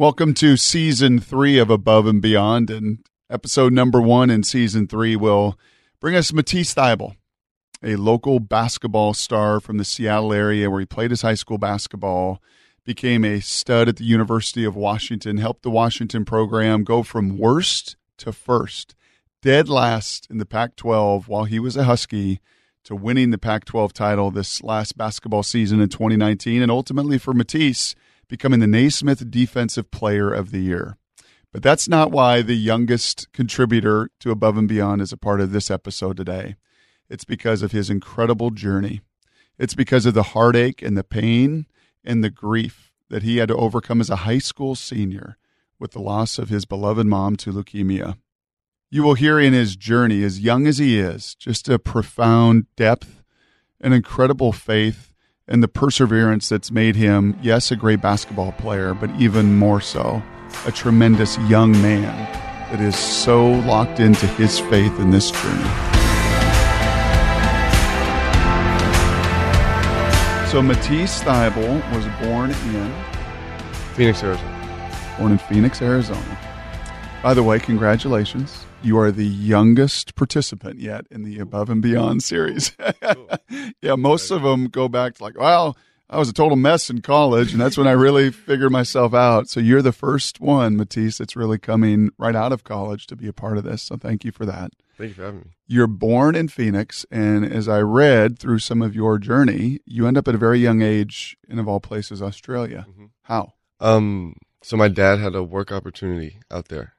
Welcome to Season 3 of Above and Beyond, and episode number 1 in Season 3 will bring us Matisse Thybulle, a local basketball star from the Seattle area where he played his high school basketball, became a stud at the University of Washington, helped the Washington program go from worst to first, dead last in the Pac-12 while he was a Husky, to winning the Pac-12 title this last basketball season in 2019, and ultimately for Matisse, becoming the Naismith Defensive Player of the Year. But that's not why the youngest contributor to Above and Beyond is a part of this episode today. It's because of his incredible journey. It's because of the heartache and the pain and the grief that he had to overcome as a high school senior with the loss of his beloved mom to leukemia. You will hear in his journey, as young as he is, just a profound depth, an incredible faith, and the perseverance that's made him, yes, a great basketball player, but even more so, a tremendous young man that is so locked into his faith in this journey. So Matisse Thybulle was born in... Phoenix, Arizona. Born in Phoenix, Arizona. By the way, congratulations. You are the youngest participant yet in the Above and Beyond series. Yeah, most of them go back to like, well, I was a total mess in college, and that's when I really figured myself out. So you're the first one, Matisse, that's really coming right out of college to be a part of this. So thank you for that. Thank you for having me. You're born in Phoenix, and as I read through some of your journey, you end up at a very young age in, of all places, Australia. Mm-hmm. How? So my dad had a work opportunity out there.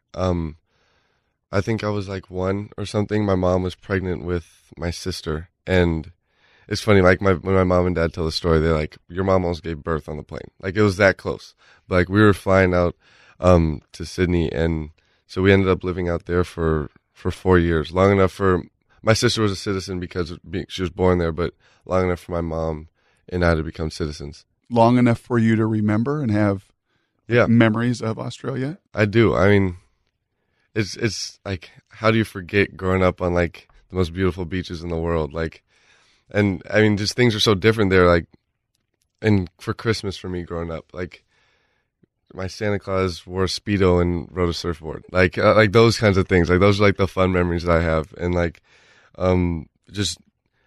I think I was like one or something. My mom was pregnant with my sister. And it's funny, like when my mom and dad tell the story, they're like, your mom almost gave birth on the plane. Like it was that close. But like we were flying out to Sydney. And so we ended up living out there for 4 years, long enough for my sister was a citizen because she was born there, but long enough for my mom and I to become citizens. Long enough for you to remember and have memories of Australia? I do. I mean... It's like, how do you forget growing up on like the most beautiful beaches in the world? Like, and I mean, just things are so different there. Like, and for Christmas for me growing up, like my Santa Claus wore a Speedo and rode a surfboard. Like those kinds of things. Like those are like the fun memories that I have. And like, just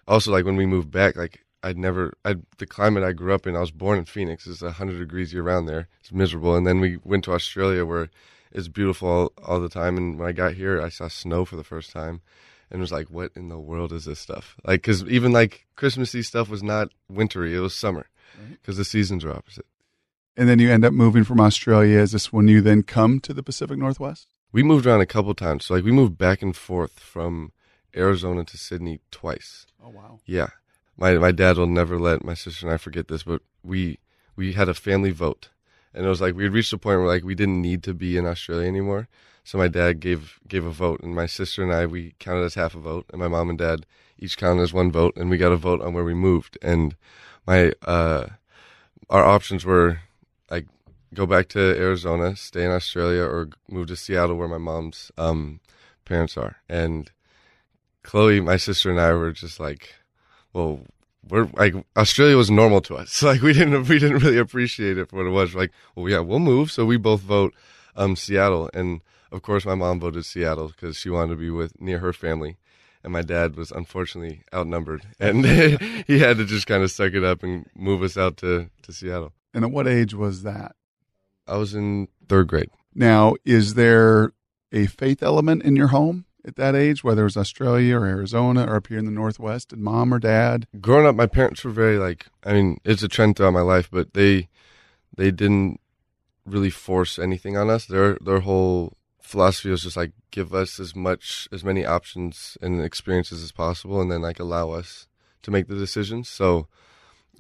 also like when we moved back, like the climate I grew up in, I was born in Phoenix. It's 100 degrees year round there. It's miserable. And then we went to Australia where it's beautiful all the time. And when I got here, I saw snow for the first time and was like, what in the world is this stuff? Like, because even like Christmassy stuff was not wintry. It was summer because the seasons were opposite. And then you end up moving from Australia. Is this when you then come to the Pacific Northwest? We moved around a couple times. So like we moved back and forth from Arizona to Sydney twice. Oh, wow. Yeah. My dad will never let my sister and I forget this, but we had a family vote. And it was like we had reached a point where like we didn't need to be in Australia anymore. So my dad gave a vote, and my sister and I, we counted as half a vote, and my mom and dad each counted as one vote, and we got a vote on where we moved. And my our options were like go back to Arizona, stay in Australia, or move to Seattle where my mom's parents are. And Chloe, my sister and I were just like, well, we're like Australia was normal to us, so like we didn't really appreciate it for what it was. We're like, well, yeah, we'll move. So we both vote Seattle, and of course my mom voted Seattle because she wanted to be near her family, and my dad was unfortunately outnumbered, and he had to just kind of suck it up and move us out to Seattle. And at what age was that? I was in third grade. Now, is there a faith element in your home at that age, whether it was Australia or Arizona or up here in the Northwest? And mom or dad? Growing up, my parents were very like, I mean, it's a trend throughout my life, but they didn't really force anything on us. Their whole philosophy was just like, give us as many options and experiences as possible, and then like allow us to make the decisions. So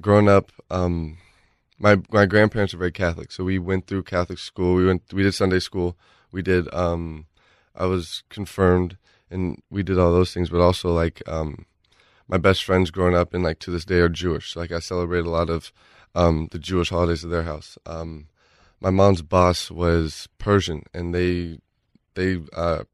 growing up, my grandparents were very Catholic. So we went through Catholic school. We did Sunday school. We did, I was confirmed, and we did all those things, but also like my best friends growing up and like to this day are Jewish. So like I celebrate a lot of the Jewish holidays at their house. My mom's boss was Persian, and they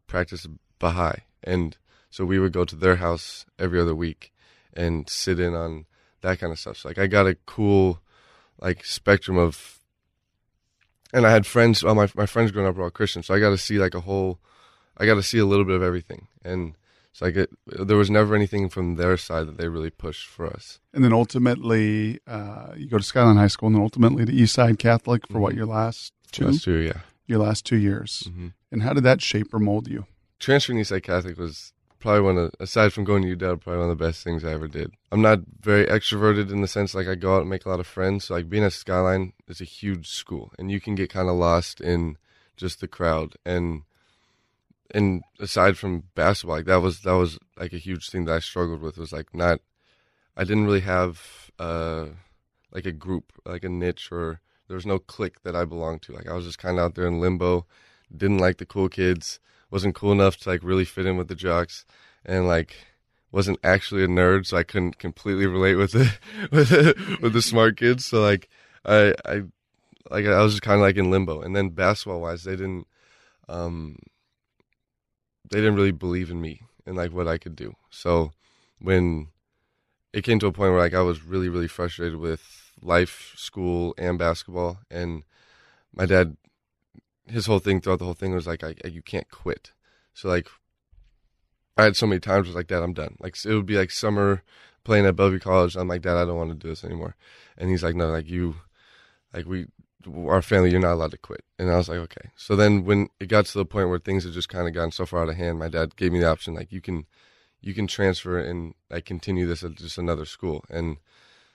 practiced Baha'i. And so we would go to their house every other week and sit in on that kind of stuff. So like I got a cool like spectrum of And I had friends, my friends growing up were all Christian, so I got to see like a whole, I got to see a little bit of everything. And so there was never anything from their side that they really pushed for us. And then ultimately, you go to Skyline High School, and then ultimately to Eastside Catholic for what, your last two? Last two, yeah. Your last 2 years. Mm-hmm. And how did that shape or mold you? Transferring to Eastside Catholic was probably one of, aside from going to UW, probably one of the best things I ever did. I'm not very extroverted in the sense like I go out and make a lot of friends. So like being at Skyline is a huge school, and you can get kind of lost in just the crowd. And aside from basketball, like that was like a huge thing that I struggled with, was like I didn't really have like a group, like a niche, or there was no clique that I belonged to. Like I was just kind of out there in limbo, didn't like the cool kids, wasn't cool enough to like really fit in with the jocks, and like wasn't actually a nerd, so I couldn't completely relate with the smart kids. So like I was just kind of like in limbo. And then basketball wise, they didn't really believe in me and like what I could do. So when it came to a point where like I was really, really frustrated with life, school, and basketball, and my dad, his whole thing throughout the whole thing was like, you can't quit. So like I had so many times where I was like, Dad, I'm done. Like it would be like summer playing at Bellevue College, and I'm like, Dad, I don't want to do this anymore. And he's like, no, like you, like we, our family, you're not allowed to quit. And I was like, okay. So then when it got to the point where things had just kind of gotten so far out of hand, my dad gave me the option, like you can transfer and like continue this at just another school. And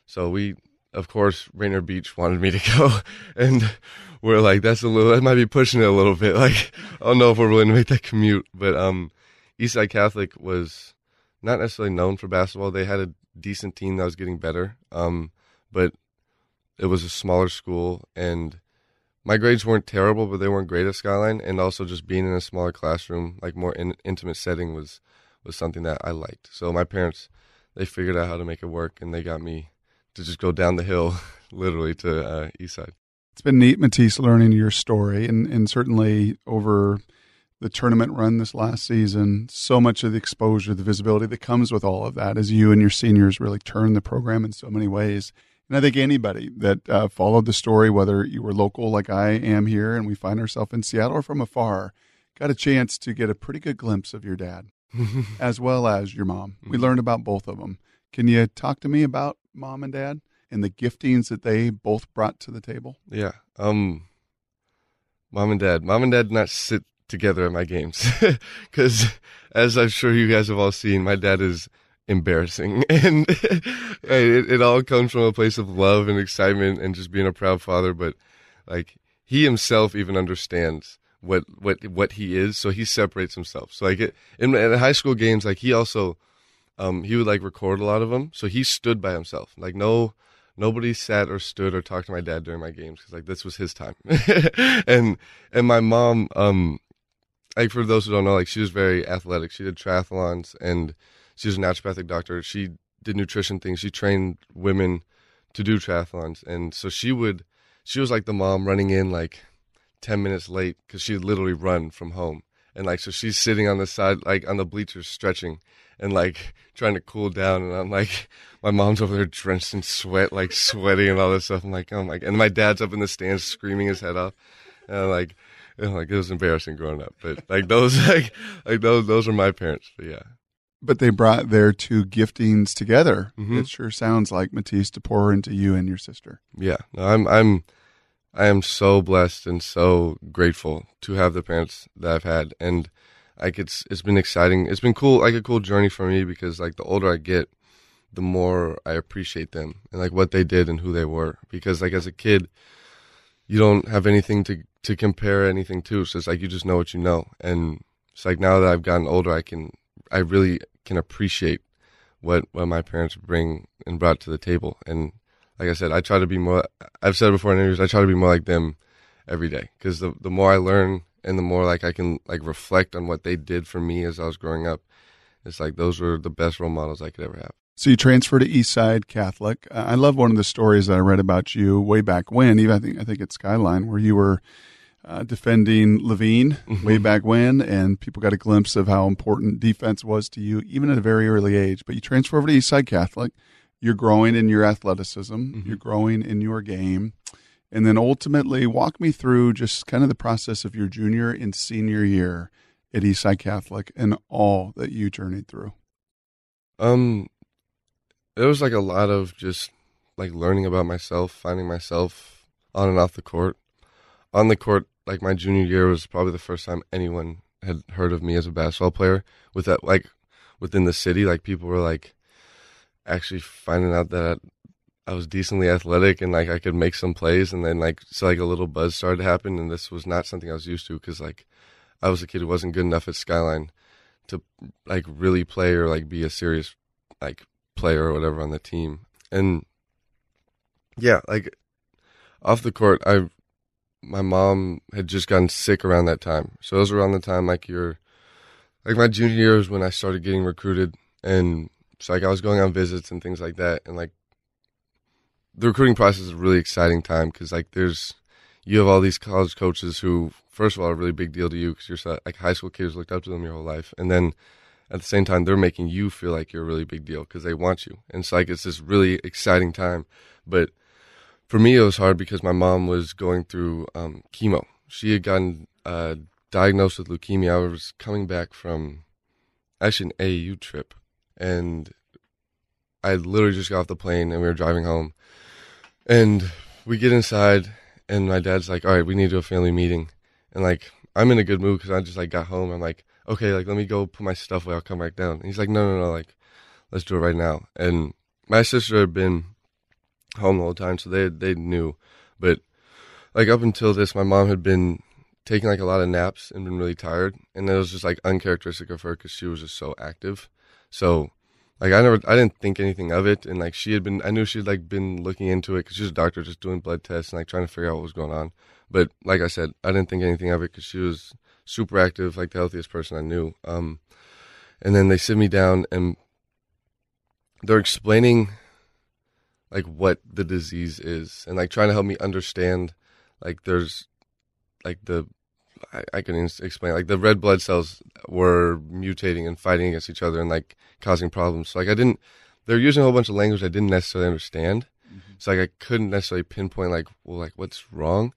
so we, of course, Rainier Beach wanted me to go, and we're like, that might be pushing it a little bit. Like, I don't know if we're willing to make that commute. But Eastside Catholic was not necessarily known for basketball. They had a decent team that was getting better, but it was a smaller school, and my grades weren't terrible, but they weren't great at Skyline. And also just being in a smaller classroom, like more intimate setting was something that I liked. So my parents, they figured out how to make it work, and they got me to just go down the hill, literally, to Eastside. It's been neat, Matisse, learning your story, and certainly over the tournament run this last season, so much of the exposure, the visibility that comes with all of that, as you and your seniors really turn the program in so many ways. And I think anybody that followed the story, whether you were local like I am here and we find ourselves in Seattle, or from afar, got a chance to get a pretty good glimpse of your dad as well as your mom. We learned about both of them. Can you talk to me about Mom and Dad and the giftings that they both brought to the table? Yeah. Mom and Dad did not sit together at my games because, as I'm sure you guys have all seen, my dad is embarrassing, and it all comes from a place of love and excitement and just being a proud father. But like, he himself even understands what he is, so he separates himself. So like in high school games, like he also he would like record a lot of them, so he stood by himself. Like nobody sat or stood or talked to my dad during my games, because like this was his time. and my mom, like for those who don't know, like she was very athletic. She did triathlons, and she was a naturopathic doctor. She did nutrition things. She trained women to do triathlons, and so she was like the mom running in like 10 minutes late, because she would literally run from home. And like, so she's sitting on the side, like on the bleachers, stretching and like trying to cool down. And I'm like, my mom's over there drenched in sweat, like sweating and all this stuff. I'm like, oh my God. And my dad's up in the stands screaming his head off. And I'm like, it was embarrassing growing up. But like those are my parents. But yeah. But they brought their two giftings together. Mm-hmm. It sure sounds like, Matisse, to pour into you and your sister. Yeah. No, I am so blessed and so grateful to have the parents that I've had, and like it's been exciting. It's been cool, like a cool journey for me, because like the older I get, the more I appreciate them and like what they did and who they were. Because like as a kid, you don't have anything to compare anything to, so it's like you just know what you know. And it's like now that I've gotten older, I really can appreciate what my parents brought to the table. And like I said, I try to be more, I've said before in interviews, I try to be more like them every day, because the more I learn and the more like I can like reflect on what they did for me as I was growing up, it's like those were the best role models I could ever have. So you transfer to Eastside Catholic. I love one of the stories that I read about you way back when, even I think at Skyline, where you were defending Levine way back when, and people got a glimpse of how important defense was to you, even at a very early age. But you transfer over to Eastside Catholic. You're growing in your athleticism. Mm-hmm. You're growing in your game. And then ultimately, walk me through just kind of the process of your junior and senior year at Eastside Catholic and all that you journeyed through. There was like a lot of just like learning about myself, finding myself on and off the court. On the court, like my junior year was probably the first time anyone had heard of me as a basketball player. With that, like within the city, like people were like actually finding out that I was decently athletic and like I could make some plays, and then like so like a little buzz started to happen, and this was not something I was used to because like I was a kid who wasn't good enough at Skyline to like really play or like be a serious like player or whatever on the team. And yeah, like off the court, my mom had just gotten sick around that time, so it was around the time like my junior year was when I started getting recruited, and so like I was going on visits and things like that, and like. The recruiting process is a really exciting time because, like, you have all these college coaches who, first of all, are a really big deal to you because you're like high school kids looked up to them your whole life, and then at the same time they're making you feel like you're a really big deal because they want you, and so like it's this really exciting time. But for me, it was hard because my mom was going through chemo. She had gotten diagnosed with leukemia. I was coming back from actually an AAU trip, and I literally just got off the plane and we were driving home. And we get inside, and my dad's like, all right, we need to do a family meeting. And, like, I'm in a good mood because I just, like, got home. I'm like, okay, like, let me go put my stuff away. I'll come back down. And he's like, no, like, let's do it right now. And my sister had been home the whole time, so they knew. But, like, up until this, my mom had been taking, like, a lot of naps and been really tired. And it was just, like, uncharacteristic of her because she was just so active. So... like, I didn't think anything of it, and, like, I knew she had, like, been looking into it, because she was a doctor just doing blood tests and, like, trying to figure out what was going on, but, like I said, I didn't think anything of it, because she was super active, like, the healthiest person I knew, and then they sit me down, and they're explaining, like, what the disease is, and, like, trying to help me understand, like, there's, like, I couldn't explain. Like, the red blood cells were mutating and fighting against each other and, like, causing problems. So, like, they were using a whole bunch of language I didn't necessarily understand. Mm-hmm. So, like, I couldn't necessarily pinpoint, like, well, like, what's wrong?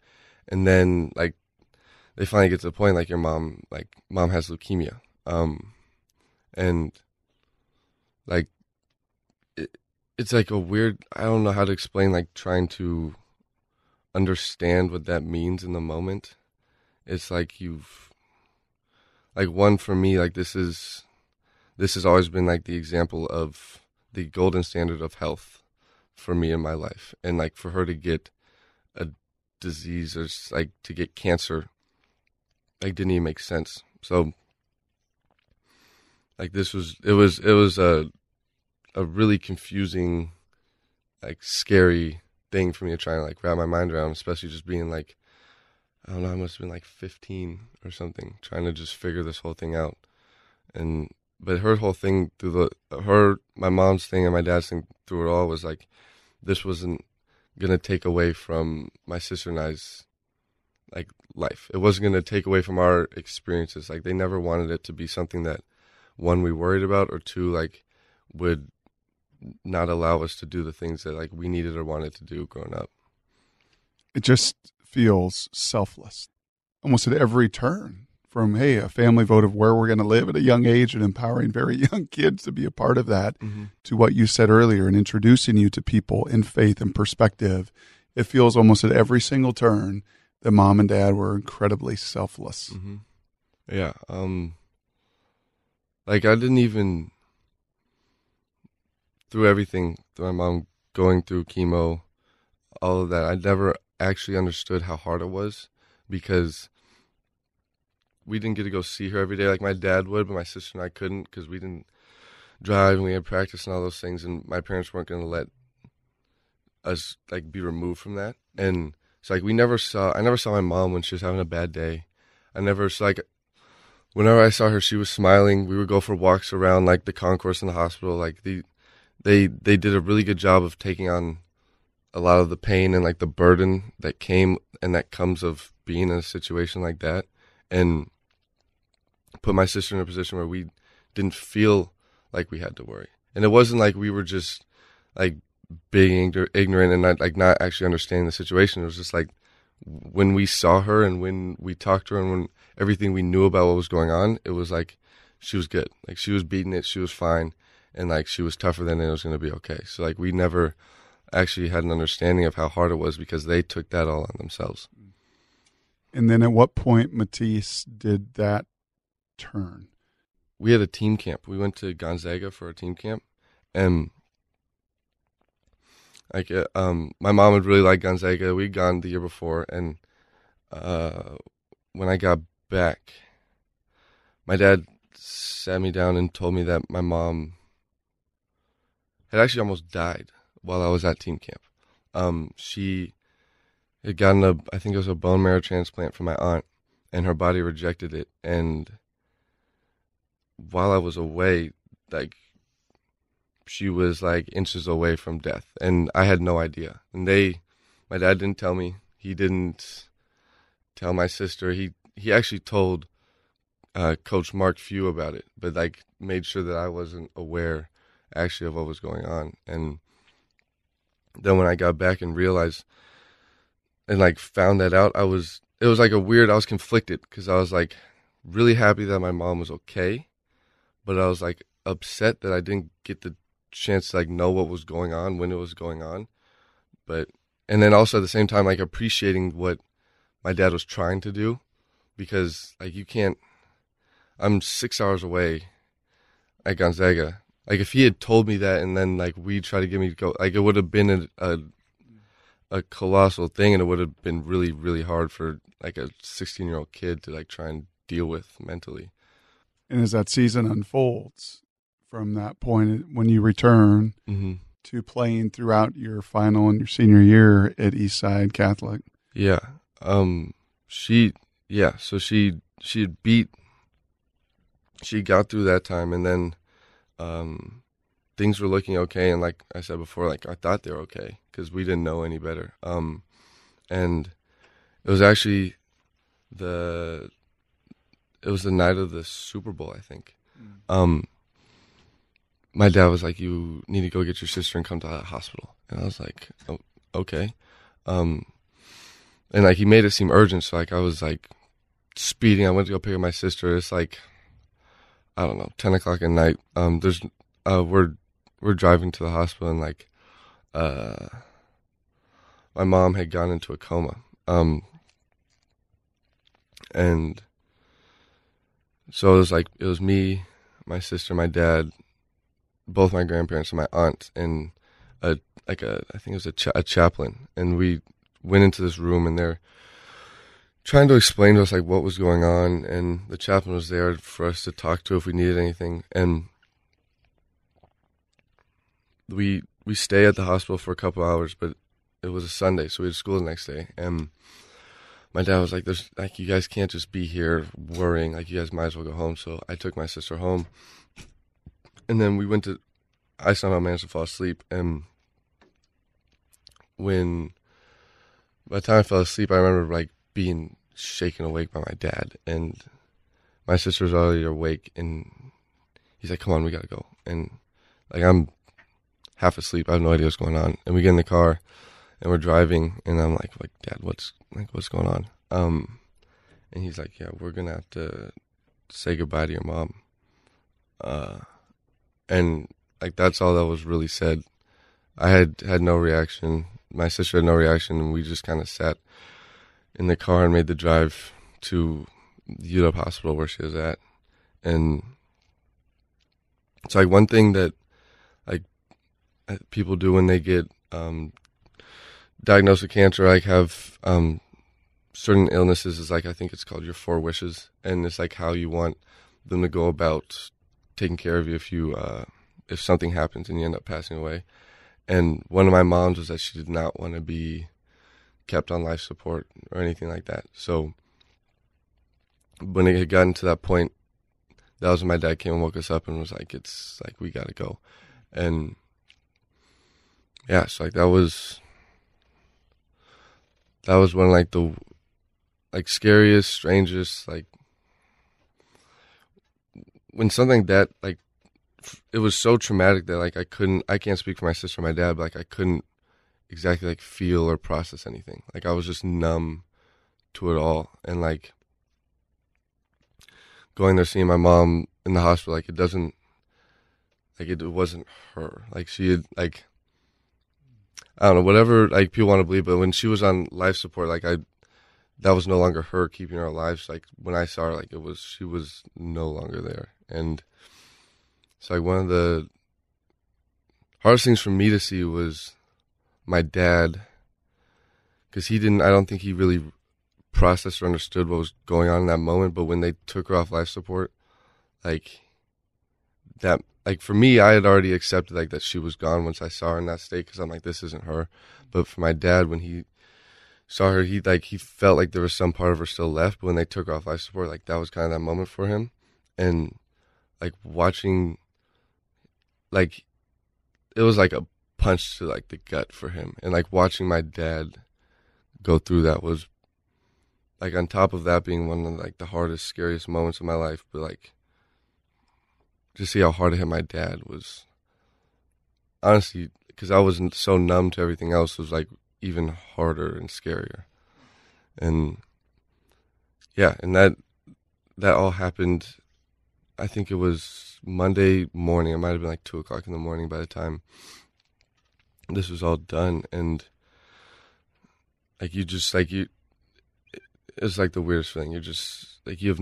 And then, like, they finally get to the point, like, your mom, like, has leukemia. And, like, it's, like, a weird, I don't know how to explain, like, trying to understand what that means in the moment. It's like for me, like this has always been like the example of the golden standard of health for me in my life. And like for her to get a disease or like to get cancer, like didn't even make sense. So like it was a really confusing, like scary thing for me to try and like wrap my mind around, especially just being like, I don't know, I must have been like 15 or something, trying to just figure this whole thing out. But her whole thing through my mom's thing and my dad's thing through it all was like, this wasn't going to take away from my sister and I's like life. It wasn't going to take away from our experiences. Like they never wanted it to be something that one, we worried about, or two, like would not allow us to do the things that like we needed or wanted to do growing up. It just feels selfless almost at every turn, from, hey, a family vote of where we're going to live at a young age and empowering very young kids to be a part of that, mm-hmm. to what you said earlier and introducing you to people in faith and perspective. It feels almost at every single turn that mom and dad were incredibly selfless. Mm-hmm. Yeah. Like I didn't even, through everything, through my mom going through chemo, all of that, I never actually understood how hard it was because we didn't get to go see her every day like my dad would, but my sister and I couldn't because we didn't drive and we had practice and all those things, and my parents weren't going to let us like be removed from that. And so like I never saw my mom when she was having a bad day. Whenever I saw her, she was smiling. We would go for walks around like the concourse in the hospital. Like they did a really good job of taking on a lot of the pain and like the burden that came and that comes of being in a situation like that, and put my sister in a position where we didn't feel like we had to worry. And it wasn't like we were just like being ignorant and not actually understanding the situation. It was just like when we saw her and when we talked to her and when everything we knew about what was going on, it was like she was good. Like she was beating it. She was fine. And like she was tougher than it was going to be okay. So like we never actually had an understanding of how hard it was because they took that all on themselves. And then at what point, Matisse, did that turn? We had a team camp. We went to Gonzaga for a team camp. And like my mom had really liked Gonzaga. We'd gone the year before. And when I got back, my dad sat me down and told me that my mom had actually almost died while I was at team camp. She had gotten I think it was a bone marrow transplant from my aunt, and her body rejected it. And while I was away, like she was like inches away from death, and I had no idea. And my dad didn't tell me. He didn't tell my sister. He actually told Coach Mark Few about it, but like made sure that I wasn't aware actually of what was going on. And then when I got back and realized and like found that out, it was like I was conflicted because I was like really happy that my mom was okay, but I was like upset that I didn't get the chance to like know what was going on, when it was going on. But, and then also at the same time, like appreciating what my dad was trying to do, because like I'm 6 hours away at Gonzaga. Like if he had told me that and then like we tried to get me to go, like it would have been a colossal thing, and it would have been really, really hard for like a 16-year-old kid to like try and deal with mentally. And as that season unfolds from that point when you return mm-hmm. to playing throughout your final and your senior year at Eastside Catholic. Yeah. She had she got through that time, and then things were looking okay, and like I said before, like I thought they were okay because we didn't know any better. And it was actually the night of the Super Bowl, I think. My dad was like, "You need to go get your sister and come to the hospital." And I was like, "Oh, okay." And like he made it seem urgent, so like I was like speeding. I went to go pick up my sister. It's like, I don't know, 10 o'clock at night. We're driving to the hospital, and like my mom had gone into a coma. And so it was me, my sister, my dad, both my grandparents and my aunt, and I think it was a chaplain. And we went into this room, and they're trying to explain to us like what was going on, and the chaplain was there for us to talk to if we needed anything. And we stay at the hospital for a couple hours, but it was a Sunday, so we had school the next day. And my dad was like, "There's like, you guys can't just be here worrying. Like, you guys might as well go home." So I took my sister home, and then I somehow managed to fall asleep. And by the time I fell asleep, I remember like being shaken awake by my dad, and my sister's already awake, and he's like, "Come on, we gotta go." And like I'm half asleep, I have no idea what's going on. And we get in the car, and we're driving, and I'm like, "Dad, what's going on?" And he's like, "Yeah, we're gonna have to say goodbye to your mom." And like that's all that was really said. I had no reaction. My sister had no reaction, and we just kind of sat in the car and made the drive to UW Hospital where she was at. And it's like one thing that like people do when they get diagnosed with cancer, like have certain illnesses, is like, I think it's called your 4 wishes, and it's like how you want them to go about taking care of you if something happens and you end up passing away. And one of my mom's was that she did not want to be kept on life support or anything like that. So when it had gotten to that point, that was when my dad came and woke us up and was like, "It's like, we gotta go." And yeah, so like that was one of like the like scariest, strangest, like when something that like it was so traumatic that like I can't speak for my sister and my dad, but like I couldn't exactly like feel or process anything. Like I was just numb to it all. And like going there, seeing my mom in the hospital, like it wasn't her. Like she had like, I don't know, whatever like people want to believe, but when she was on life support, like that was no longer her keeping her alive. So, like when I saw her, like she was no longer there. And so like one of the hardest things for me to see was my dad, because I don't think he really processed or understood what was going on in that moment. But when they took her off life support, like that, like for me, I had already accepted like that she was gone once I saw her in that state, because I'm like, this isn't her. But for my dad, when he saw her, he felt like there was some part of her still left. But when they took her off life support, like that was kind of that moment for him. And like watching, like it was like a punch to like the gut for him. And like watching my dad go through that was like, on top of that being one of like the hardest, scariest moments of my life, but like to see how hard it hit my dad was honestly, because I wasn't so numb to everything else, was like even harder and scarier. And yeah, and that all happened, I think it was Monday morning. It might have been like 2:00 in the morning by the time this was all done. And like it's like the weirdest thing. You're just like, it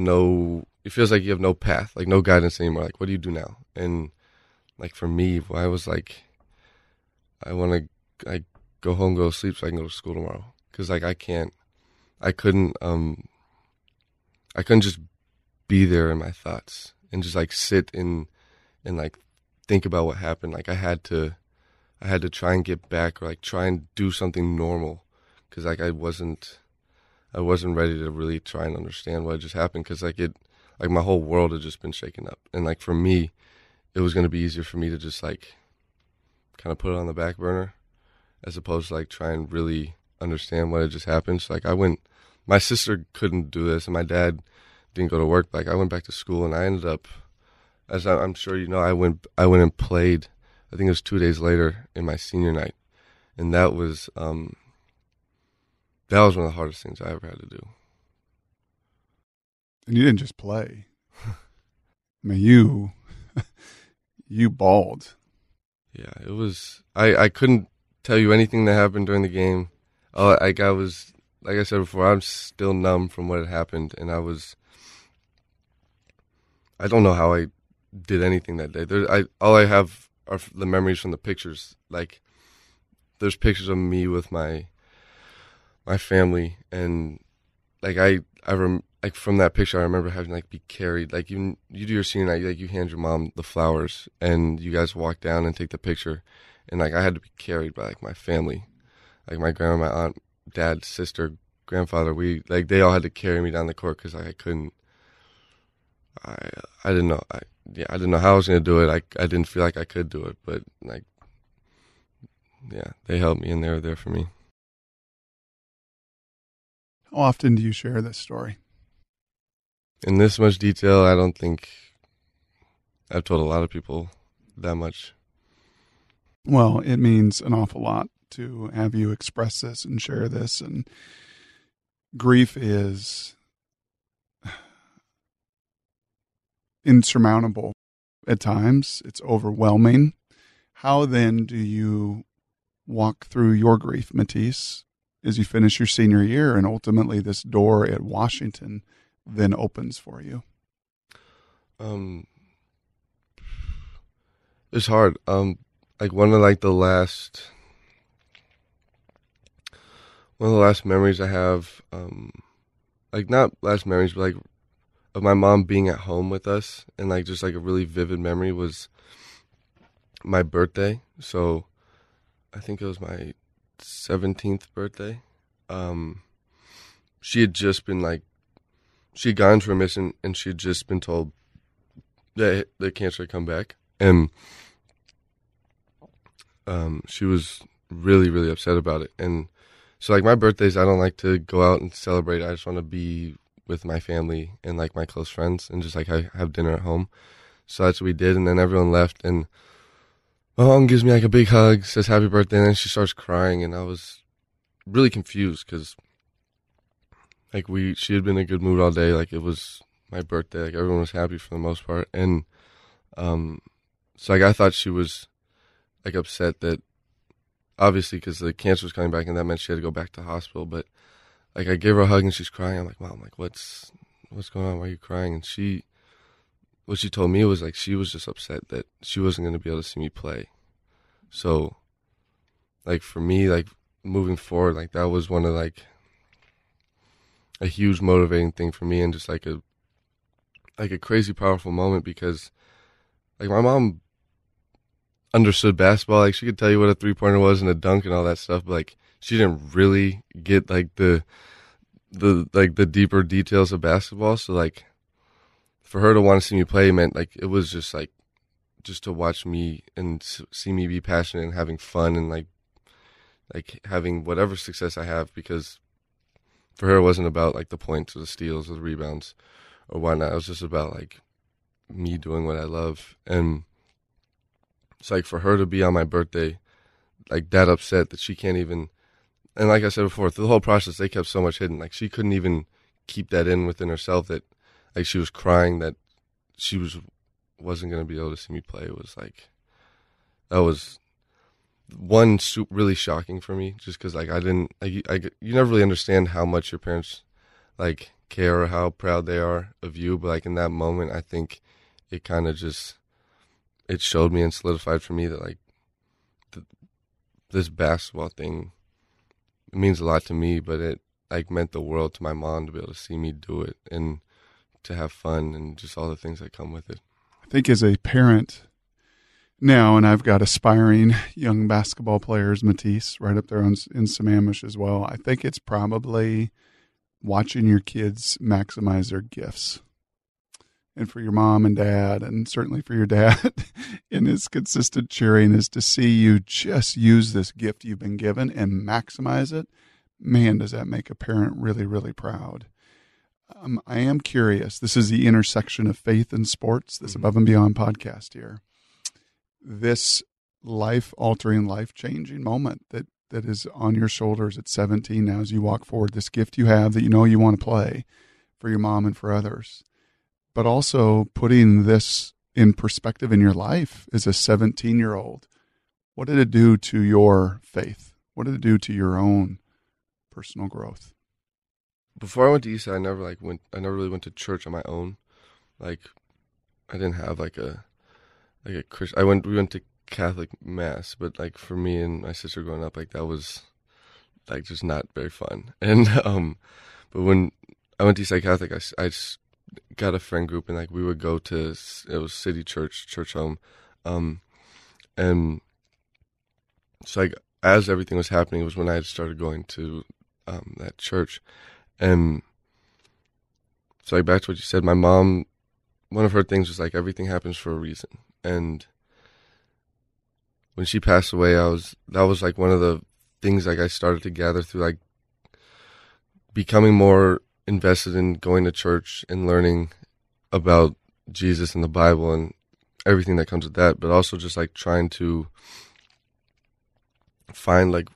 feels like you have no path, like no guidance anymore. Like, what do you do now? And like for me, I was like, I want to like go home, go to sleep so I can go to school tomorrow. Cause like I couldn't just be there in my thoughts and just like sit and like think about what happened. Like I had to try and get back, or like try and do something normal. Cause like I wasn't ready to really try and understand what had just happened. Cause like my whole world had just been shaken up. And like for me, it was going to be easier for me to just like kind of put it on the back burner, as opposed to like try and really understand what had just happened. So like my sister couldn't do this and my dad didn't go to work. But, like I went back to school, and I ended up, as I'm sure you know, I went and played, I think it was 2 days later in my senior night. And that was one of the hardest things I ever had to do. And you didn't just play. I mean, you balled. Yeah, it was, I couldn't tell you anything that happened during the game. Like I said before, I'm still numb from what had happened. And I don't know how I did anything that day. All I have are the memories from the pictures. Like, there's pictures of me with my family, and like I from that picture I remember having like be carried. Like you do your senior night, like you hand your mom the flowers, and you guys walk down and take the picture. And like I had to be carried by like my family, like my grandma, my aunt, dad, sister, grandfather. We like they all had to carry me down the court because like I couldn't. I didn't know. I didn't know how I was gonna do it. I didn't feel like I could do it, but like yeah, they helped me and they were there for me. How often do you share this story? In this much detail, I don't think I've told a lot of people that much. Well, it means an awful lot to have you express this and share this. And grief is insurmountable at times. It's overwhelming. How then do you walk through your grief, Matisse, as you finish your senior year and ultimately this door at Washington then opens for you? It's hard. Like one of the last memories I have, like not last memories, but like of my mom being at home with us, and like just like a really vivid memory was my birthday. So I think it was my 17th birthday. She had just been like, she had gone to remission, and she had just been told that the cancer had come back. And she was really, really upset about it. And so like my birthdays, I don't like to go out and celebrate. I just want to be with my family and like my close friends and just like I have dinner at home. such. We did, and then everyone left, and my mom gives me like a big hug, says happy birthday, and then she starts crying, and I was really confused because like she had been in a good mood all day, like it was my birthday, like everyone was happy for the most part, and so like I thought she was like upset that obviously because the cancer was coming back, and that meant she had to go back to the hospital. But like I gave her a hug and she's crying. I'm like, Mom, like what's going on? Why are you crying? And what she told me was like she was just upset that she wasn't going to be able to see me play. So like for me, like moving forward, like that was one of like a huge motivating thing for me, and just like a crazy powerful moment, because like my mom understood basketball. Like she could tell you what a three-pointer was and a dunk and all that stuff, but like she didn't really get like the deeper details of basketball. So like for her to want to see me play meant like it was just like just to watch me and see me be passionate and having fun and like having whatever success I have, because for her it wasn't about like the points or the steals or the rebounds or whatnot. It was just about like me doing what I love. And it's like for her to be on my birthday like that upset that she can't even, and like I said before, through the whole process they kept so much hidden, like she couldn't even keep that in within herself, that like she was crying that she wasn't going to be able to see me play. It was like that was one really shocking for me, just because like I didn't you never really understand how much your parents like care or how proud they are of you, but like in that moment I think it kind of just it showed me and solidified for me that like this basketball thing, it means a lot to me, but it like meant the world to my mom to be able to see me do it and to have fun and just all the things that come with it. I think as a parent now, and I've got aspiring young basketball players, Matisse, right up there in Sammamish as well, I think it's probably watching your kids maximize their gifts. And for your mom and dad, and certainly for your dad in his consistent cheering, is to see you just use this gift you've been given and maximize it. Man, does that make a parent really, really proud. I am curious. This is the intersection of faith and sports, this Above and Beyond podcast here. This life-altering, life-changing moment that is on your shoulders at 17 now as you walk forward, this gift you have that you know you want to play for your mom and for others. But also putting this in perspective in your life as a 17-year-old, what did it do to your faith? What did it do to your own personal growth? Before I went to Eastside, I never really went to church on my own. Like, I didn't have like a Christian. We went to Catholic mass, but like for me and my sister growing up, like that was like just not very fun. And but when I went to Eastside Catholic, I got a friend group, and like we would go to, it was City Church, church home, and so like as everything was happening was when I had started going to that church. And so like back to what you said, my mom, one of her things was like everything happens for a reason, and when she passed away, that was like one of the things like I started to gather through like becoming more invested in going to church and learning about Jesus and the Bible and everything that comes with that, but also just like trying to find like,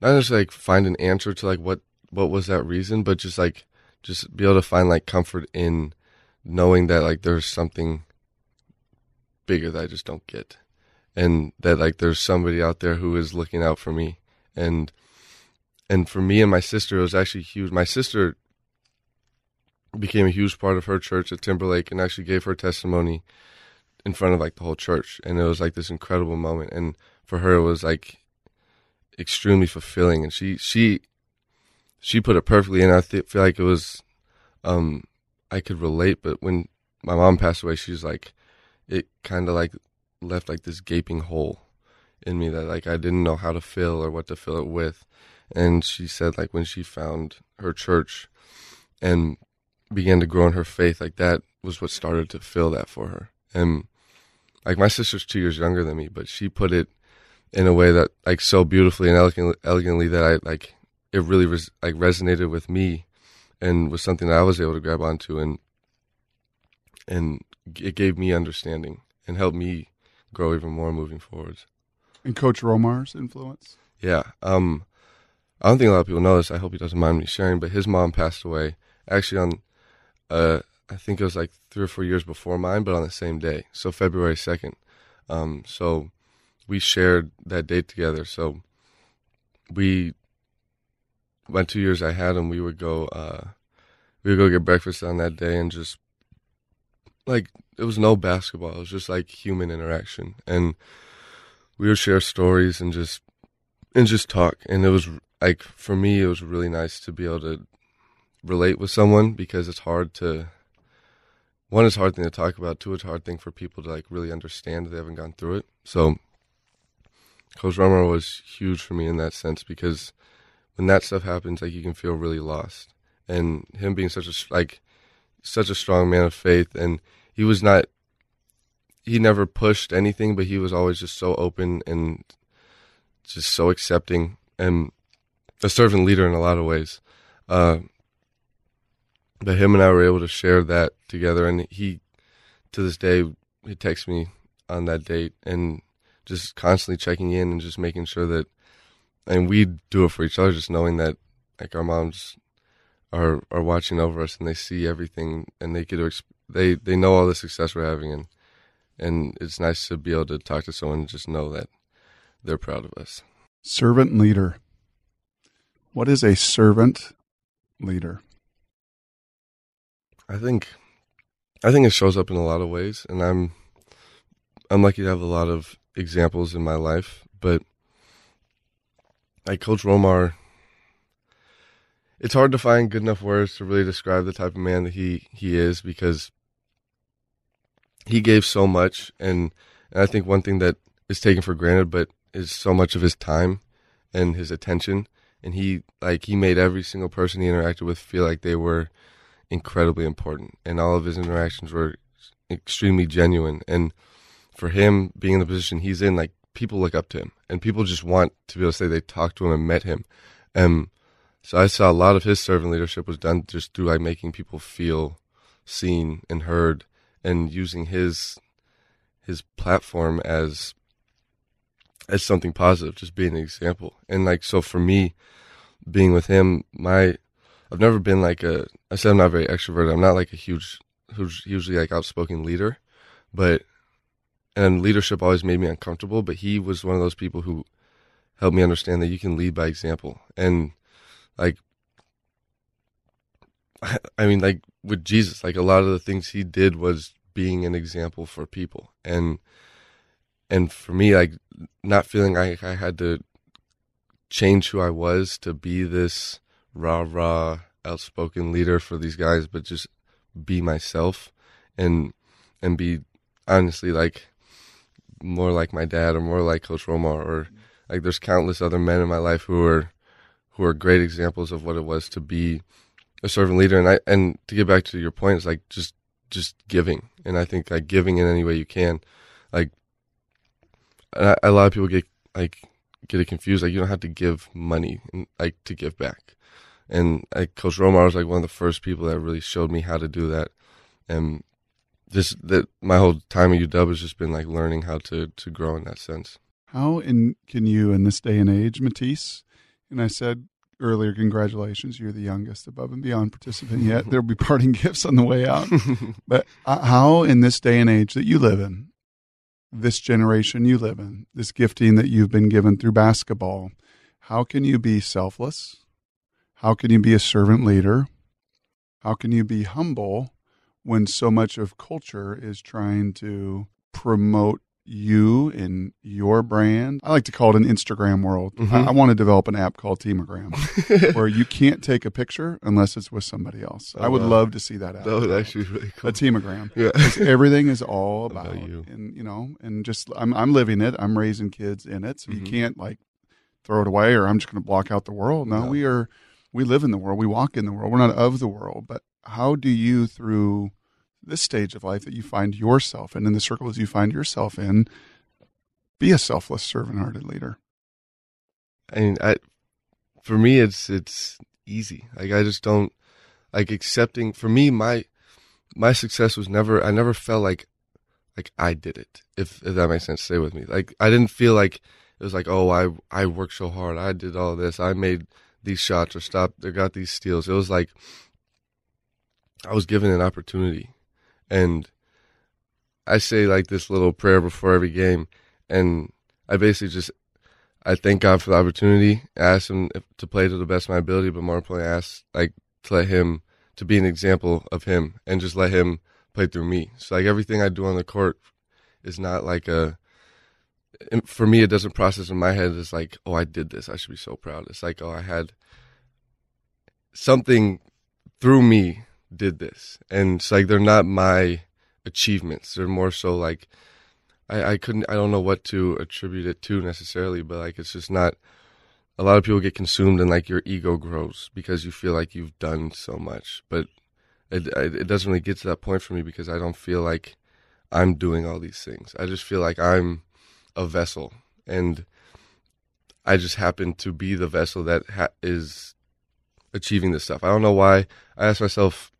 not necessarily like find an answer to like what was that reason, but just like just be able to find like comfort in knowing that like there's something bigger that I just don't get, and that like there's somebody out there who is looking out for me. And for me and my sister, it was actually huge. My sister became a huge part of her church at Timberlake, and actually gave her testimony in front of like the whole church, and it was like this incredible moment, and for her it was like extremely fulfilling, and she put it perfectly, and I feel like it was I could relate. But when my mom passed away, she's like, it kind of like left like this gaping hole in me that like I didn't know how to fill or what to fill it with. And she said like when she found her church and began to grow in her faith, like that was what started to fill that for her. And like my sister's 2 years younger than me, but she put it in a way that like so beautifully and elegantly that I like it really like resonated with me, and was something that I was able to grab onto and it gave me understanding and helped me grow even more moving forwards. And Coach Romar's influence? Yeah. I don't think a lot of people know this. I hope he doesn't mind me sharing, but his mom passed away actually on, I think it was like 3 or 4 years before mine, but on the same day. So February 2nd. So we shared that date together. So we, my 2 years I had him, we would go get breakfast on that day and just, like, it was no basketball. It was just like human interaction. And we would share stories and just talk. And it was like, for me, it was really nice to be able to relate with someone, because it's hard to, one, it's a hard thing to talk about. Two, it's a hard thing for people to like really understand that they haven't gone through it. So Coach Romar was huge for me in that sense, because when that stuff happens, like, you can feel really lost. And him being such a strong man of faith, and he never pushed anything, but he was always just so open and just so accepting, and a servant leader in a lot of ways. But him and I were able to share that together, and he, to this day, he texts me on that date and just constantly checking in and just making sure that, and we do it for each other, just knowing that, like, our moms are watching over us, and they see everything, and they get to they know all the success we're having, and it's nice to be able to talk to someone and just know that they're proud of us. Servant leader. What is a servant leader? I think it shows up in a lot of ways, and I'm lucky to have a lot of examples in my life, but like Coach Romar, it's hard to find good enough words to really describe the type of man that he is, because he gave so much, and I think one thing that is taken for granted, but is so much of his time and his attention, and he made every single person he interacted with feel like they were incredibly important, and all of his interactions were extremely genuine. And for him, being in the position he's in, like, people look up to him, and people just want to be able to say they talked to him and met him. So I saw a lot of his servant leadership was done just through like making people feel seen and heard, and using his platform as something positive, just being an example. And like, so for me, being with him, I've never been I said I'm not very extroverted. I'm not like a hugely like outspoken leader, and leadership always made me uncomfortable, but he was one of those people who helped me understand that you can lead by example. And like, I mean, like with Jesus, like a lot of the things he did was being an example for people. And for me, like, not feeling like I had to change who I was to be this rah-rah outspoken leader for these guys, but just be myself and be honestly like more like my dad or more like Coach Romar, or like there's countless other men in my life who are great examples of what it was to be a servant leader. And to get back to your point, it's like just giving. And I think like giving in any way you can, like a lot of people get it confused. Like, you don't have to give money and like to give back. And like Coach Romar was like one of the first people that really showed me how to do that. And just that my whole time at UW has just been like learning how to grow in that sense. How can you in this day and age, Matisse, and I said earlier, congratulations, you're the youngest above and beyond participant yet. There'll be parting gifts on the way out. But how in this day and age that you live in, this generation you live in, this gifting that you've been given through basketball, how can you be selfless? How can you be a servant leader? How can you be humble when so much of culture is trying to promote you in your brand? I like to call it an Instagram world. Mm-hmm. I want to develop an app called Teamagram where you can't take a picture unless it's with somebody else. I would love to see that app. That was actually really cool. A Teamagram. Yeah. Everything is all about you. And, you know, and just I'm living it. I'm raising kids in it. So mm-hmm. You can't like throw it away or I'm just going to block out the world. No, we live in the world. We walk in the world. We're not of the world. But how do you, through this stage of life that you find yourself in the circles you find yourself in, be a selfless, servant-hearted leader? I mean, for me, it's easy. Like, I just don't, like, accepting, for me, my my success was never, I never felt like I did it, if that makes sense. Stay with me. Like, I didn't feel like it was like, oh, I worked so hard. I did all this. I made these shots or stopped, or got these steals. It was like I was given an opportunity. And I say like this little prayer before every game. And I basically just, I thank God for the opportunity. I asked him to play to the best of my ability, but more importantly, I asked like to let him, to be an example of him and just let him play through me. So like everything I do on the court is not like a, for me, it doesn't process in my head. It's like, oh, I did this. I should be so proud. It's like, oh, I had something through me did this. And it's like, they're not my achievements. They're more so like, I don't know what to attribute it to necessarily, but like, it's just not, a lot of people get consumed and like your ego grows because you feel like you've done so much, but it doesn't really get to that point for me because I don't feel like I'm doing all these things. I just feel like I'm a vessel, and I just happen to be the vessel that is achieving this stuff. I don't know why. I ask myself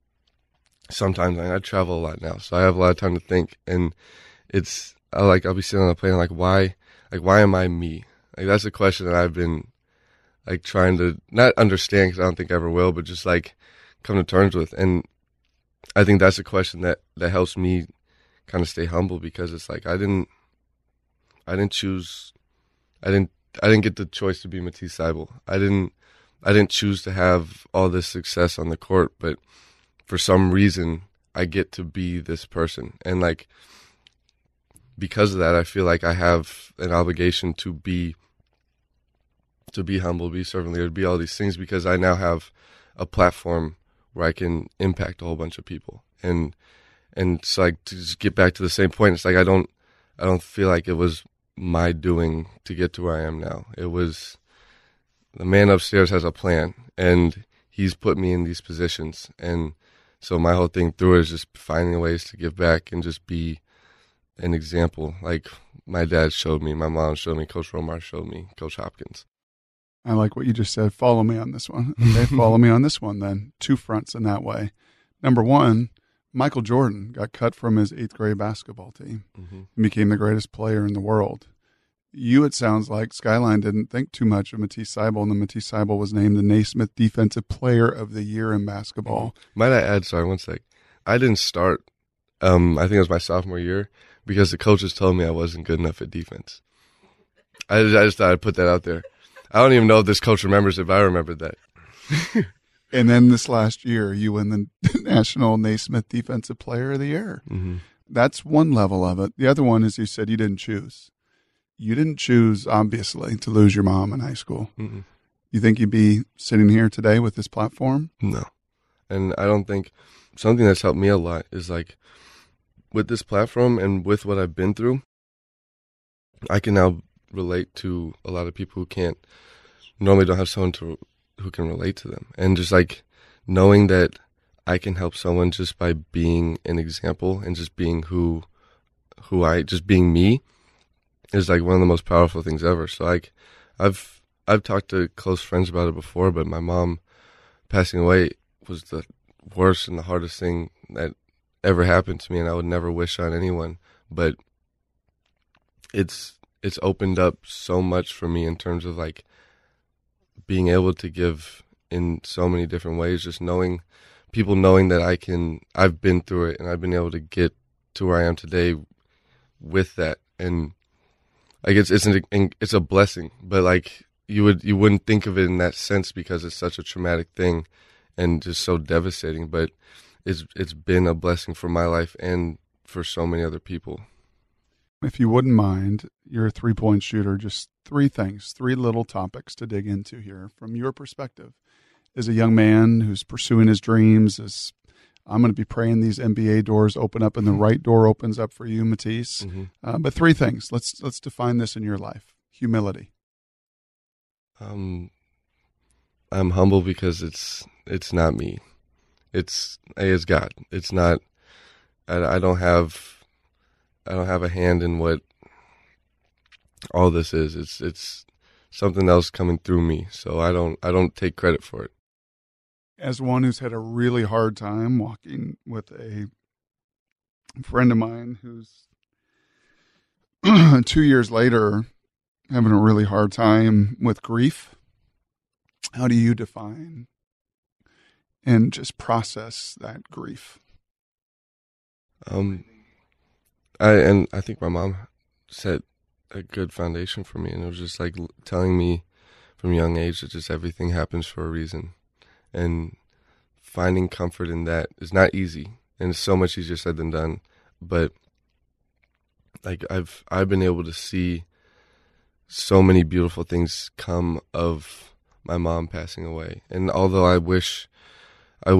sometimes, and I travel a lot now, so I have a lot of time to think, and it's I'll be sitting on a plane and why am I me? Like, that's a question that I've been like trying to not understand, because I don't think I ever will, but just like come to terms with. And I think that's a question that helps me kind of stay humble, because it's like I didn't get the choice to be Matisse Thybulle. I didn't choose to have all this success on the court, but for some reason I get to be this person. And like, because of that, I feel like I have an obligation to be humble, be servant leader, be all these things, because I now have a platform where I can impact a whole bunch of people. And so like, to just get back to the same point, it's like I don't feel like it was my doing to get to where I am now. It was the man upstairs has a plan, and he's put me in these positions. And so my whole thing through it is just finding ways to give back and just be an example. Like my dad showed me, my mom showed me, Coach Romar showed me, Coach Hopkins. I like what you just said. Follow me on this one. Okay, follow me on this one then. Two fronts in that way. Number one, Michael Jordan got cut from his 8th grade basketball team and became the greatest player in the world. You, it sounds like, Skyline didn't think too much of Matisse Thybulle, and then Matisse Thybulle was named the Naismith Defensive Player of the Year in basketball. Might I add, sorry, one sec. I didn't start, I think it was my sophomore year, because the coaches told me I wasn't good enough at defense. I just thought I'd put that out there. I don't even know if this coach remembers if I remembered that. And then this last year, you win the National Naismith Defensive Player of the Year. Mm-hmm. That's one level of it. The other one is you said you didn't choose. You didn't choose, obviously, to lose your mom in high school. Mm-hmm. You think you'd be sitting here today with this platform? No. And I don't think, something that's helped me a lot is like, with this platform and with what I've been through, I can now relate to a lot of people who can't, normally don't have someone who can relate to them. And just like knowing that I can help someone just by being an example and just being just being me is like one of the most powerful things ever. So like I've talked to close friends about it before, but my mom passing away was the worst and the hardest thing that ever happened to me, and I would never wish on anyone, but it's opened up so much for me in terms of like being able to give in so many different ways, just knowing people, knowing that I've been through it and I've been able to get to where I am today with that. And like it's a blessing, but like you wouldn't think of it in that sense because it's such a traumatic thing and just so devastating, but It's been a blessing for my life and for so many other people. If you wouldn't mind, you're a three-point shooter. Just three little topics to dig into here from your perspective. As a young man who's pursuing his dreams, I'm going to be praying these NBA doors open up and the right door opens up for you, Matisse. Mm-hmm. But three things. Let's define this in your life. Humility. I'm humble because it's not me. It's God. It's not. I don't have a hand in what all this is. It's something else coming through me. So I don't take credit for it. As one who's had a really hard time walking with a a friend of mine who's 2 years later having a really hard time with grief. How do you define and just process that grief? I think my mom set a good foundation for me, and it was just like telling me from a young age that just everything happens for a reason, and finding comfort in that is not easy, and it's so much easier said than done. But like I've been able to see so many beautiful things come of my mom passing away, and although I wish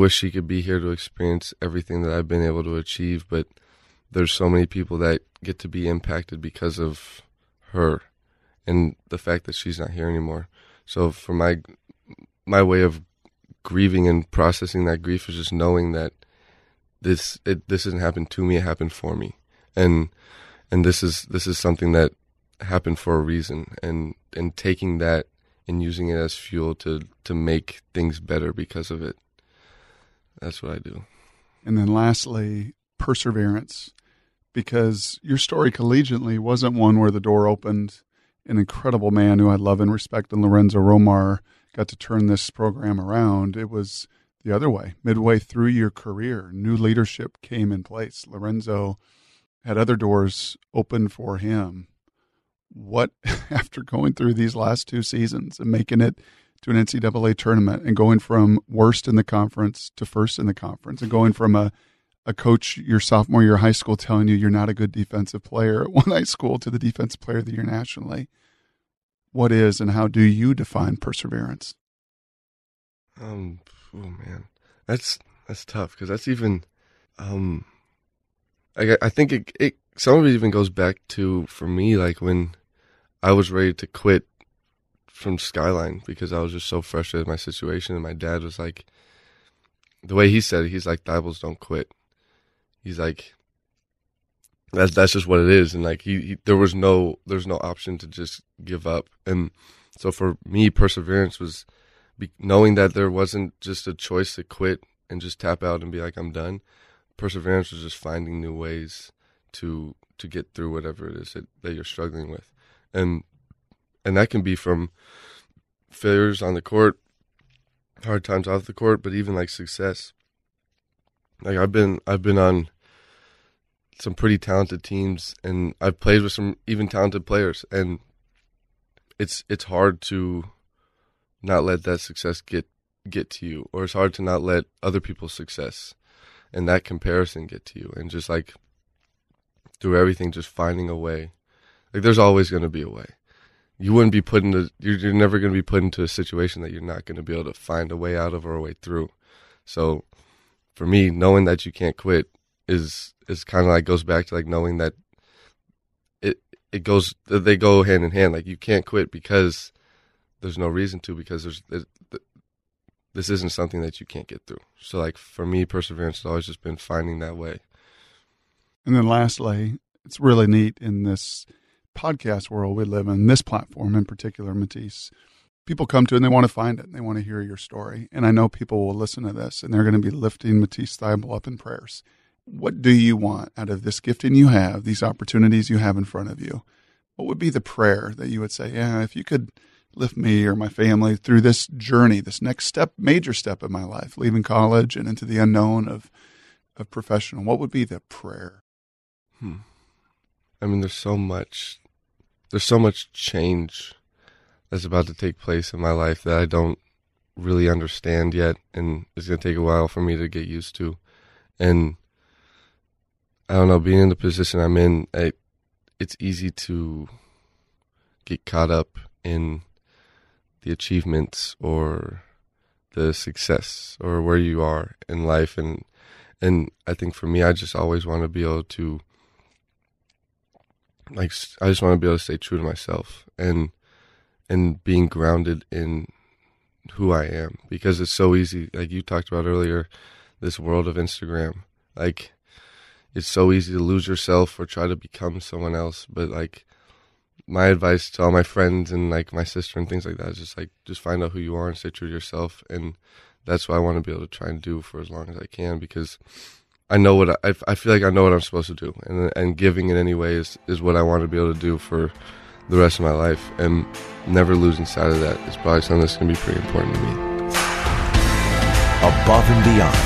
she could be here to experience everything that I've been able to achieve, but there's so many people that get to be impacted because of her and the fact that she's not here anymore. So for my way of grieving and processing that grief is just knowing that this didn't happen to me, it happened for me, and this is something that happened for a reason, and taking that and using it as fuel to make things better because of it. That's what I do. And then lastly, perseverance, because your story collegiately wasn't one where the door opened. An incredible man who I love and respect, and Lorenzo Romar, got to turn this program around. It was the other way. Midway through your career, new leadership came in place. Lorenzo had other doors open for him. What, after going through these last two seasons and making it to an NCAA tournament and going from worst in the conference to first in the conference, and going from a coach your sophomore year of high school telling you you're not a good defensive player at one high school to the Defensive Player of the Year nationally, what is and how do you define perseverance? That's tough, because that's even I think it some of it even goes back to, for me, like when I was ready to quit from Skyline because I was just so frustrated with my situation, and my dad was like, the way he said it, he's like, "Thybulles don't quit." He's like, that's just what it is. And like, he there's no option to just give up. And so for me, perseverance was knowing that there wasn't just a choice to quit and just tap out and be like, I'm done. Perseverance was just finding new ways to get through whatever it is that you're struggling with. And that can be from failures on the court, hard times off the court, but even like success. Like I've been on some pretty talented teams, and I've played with some even talented players, and it's hard to not let that success get to you, or it's hard to not let other people's success and that comparison get to you. And just like through everything, just finding a way. Like there's always going to be a way. You wouldn't be put into, you're never going to be put into a situation that you're not going to be able to find a way out of or a way through. So for me, knowing that you can't quit is kind of like goes back to like knowing that they go hand in hand. Like you can't quit because there's no reason to, because this isn't something that you can't get through. So like for me, perseverance has always just been finding that way. And then lastly, it's really neat in this podcast world we live in, this platform in particular, Matisse, people come to it and they want to find it and they want to hear your story. And I know people will listen to this and they're going to be lifting Matisse Thybulle up in prayers. What do you want out of this gifting you have, these opportunities you have in front of you? What would be the prayer that you would say, yeah, if you could lift me or my family through this journey, this next step, major step in my life, leaving college and into the unknown of professional, what would be the prayer? I mean, there's so much change that's about to take place in my life that I don't really understand yet, and it's going to take a while for me to get used to. And I don't know, being in the position I'm in, it's easy to get caught up in the achievements or the success or where you are in life. And I think for me, I just always want to be able to, like, I just want to be able to stay true to myself and being grounded in who I am, because it's so easy. Like you talked about earlier, this world of Instagram, like it's so easy to lose yourself or try to become someone else. But like my advice to all my friends and like my sister and things like that is just like, just find out who you are and stay true to yourself. And that's what I want to be able to try and do for as long as I can, because I know what I feel like I know what I'm supposed to do, and giving in any way is what I want to be able to do for the rest of my life, and never losing sight of that is probably something that's going to be pretty important to me. Above and Beyond,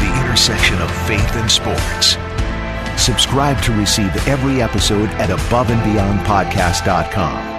the intersection of faith and sports. Subscribe to receive every episode at aboveandbeyondpodcast.com.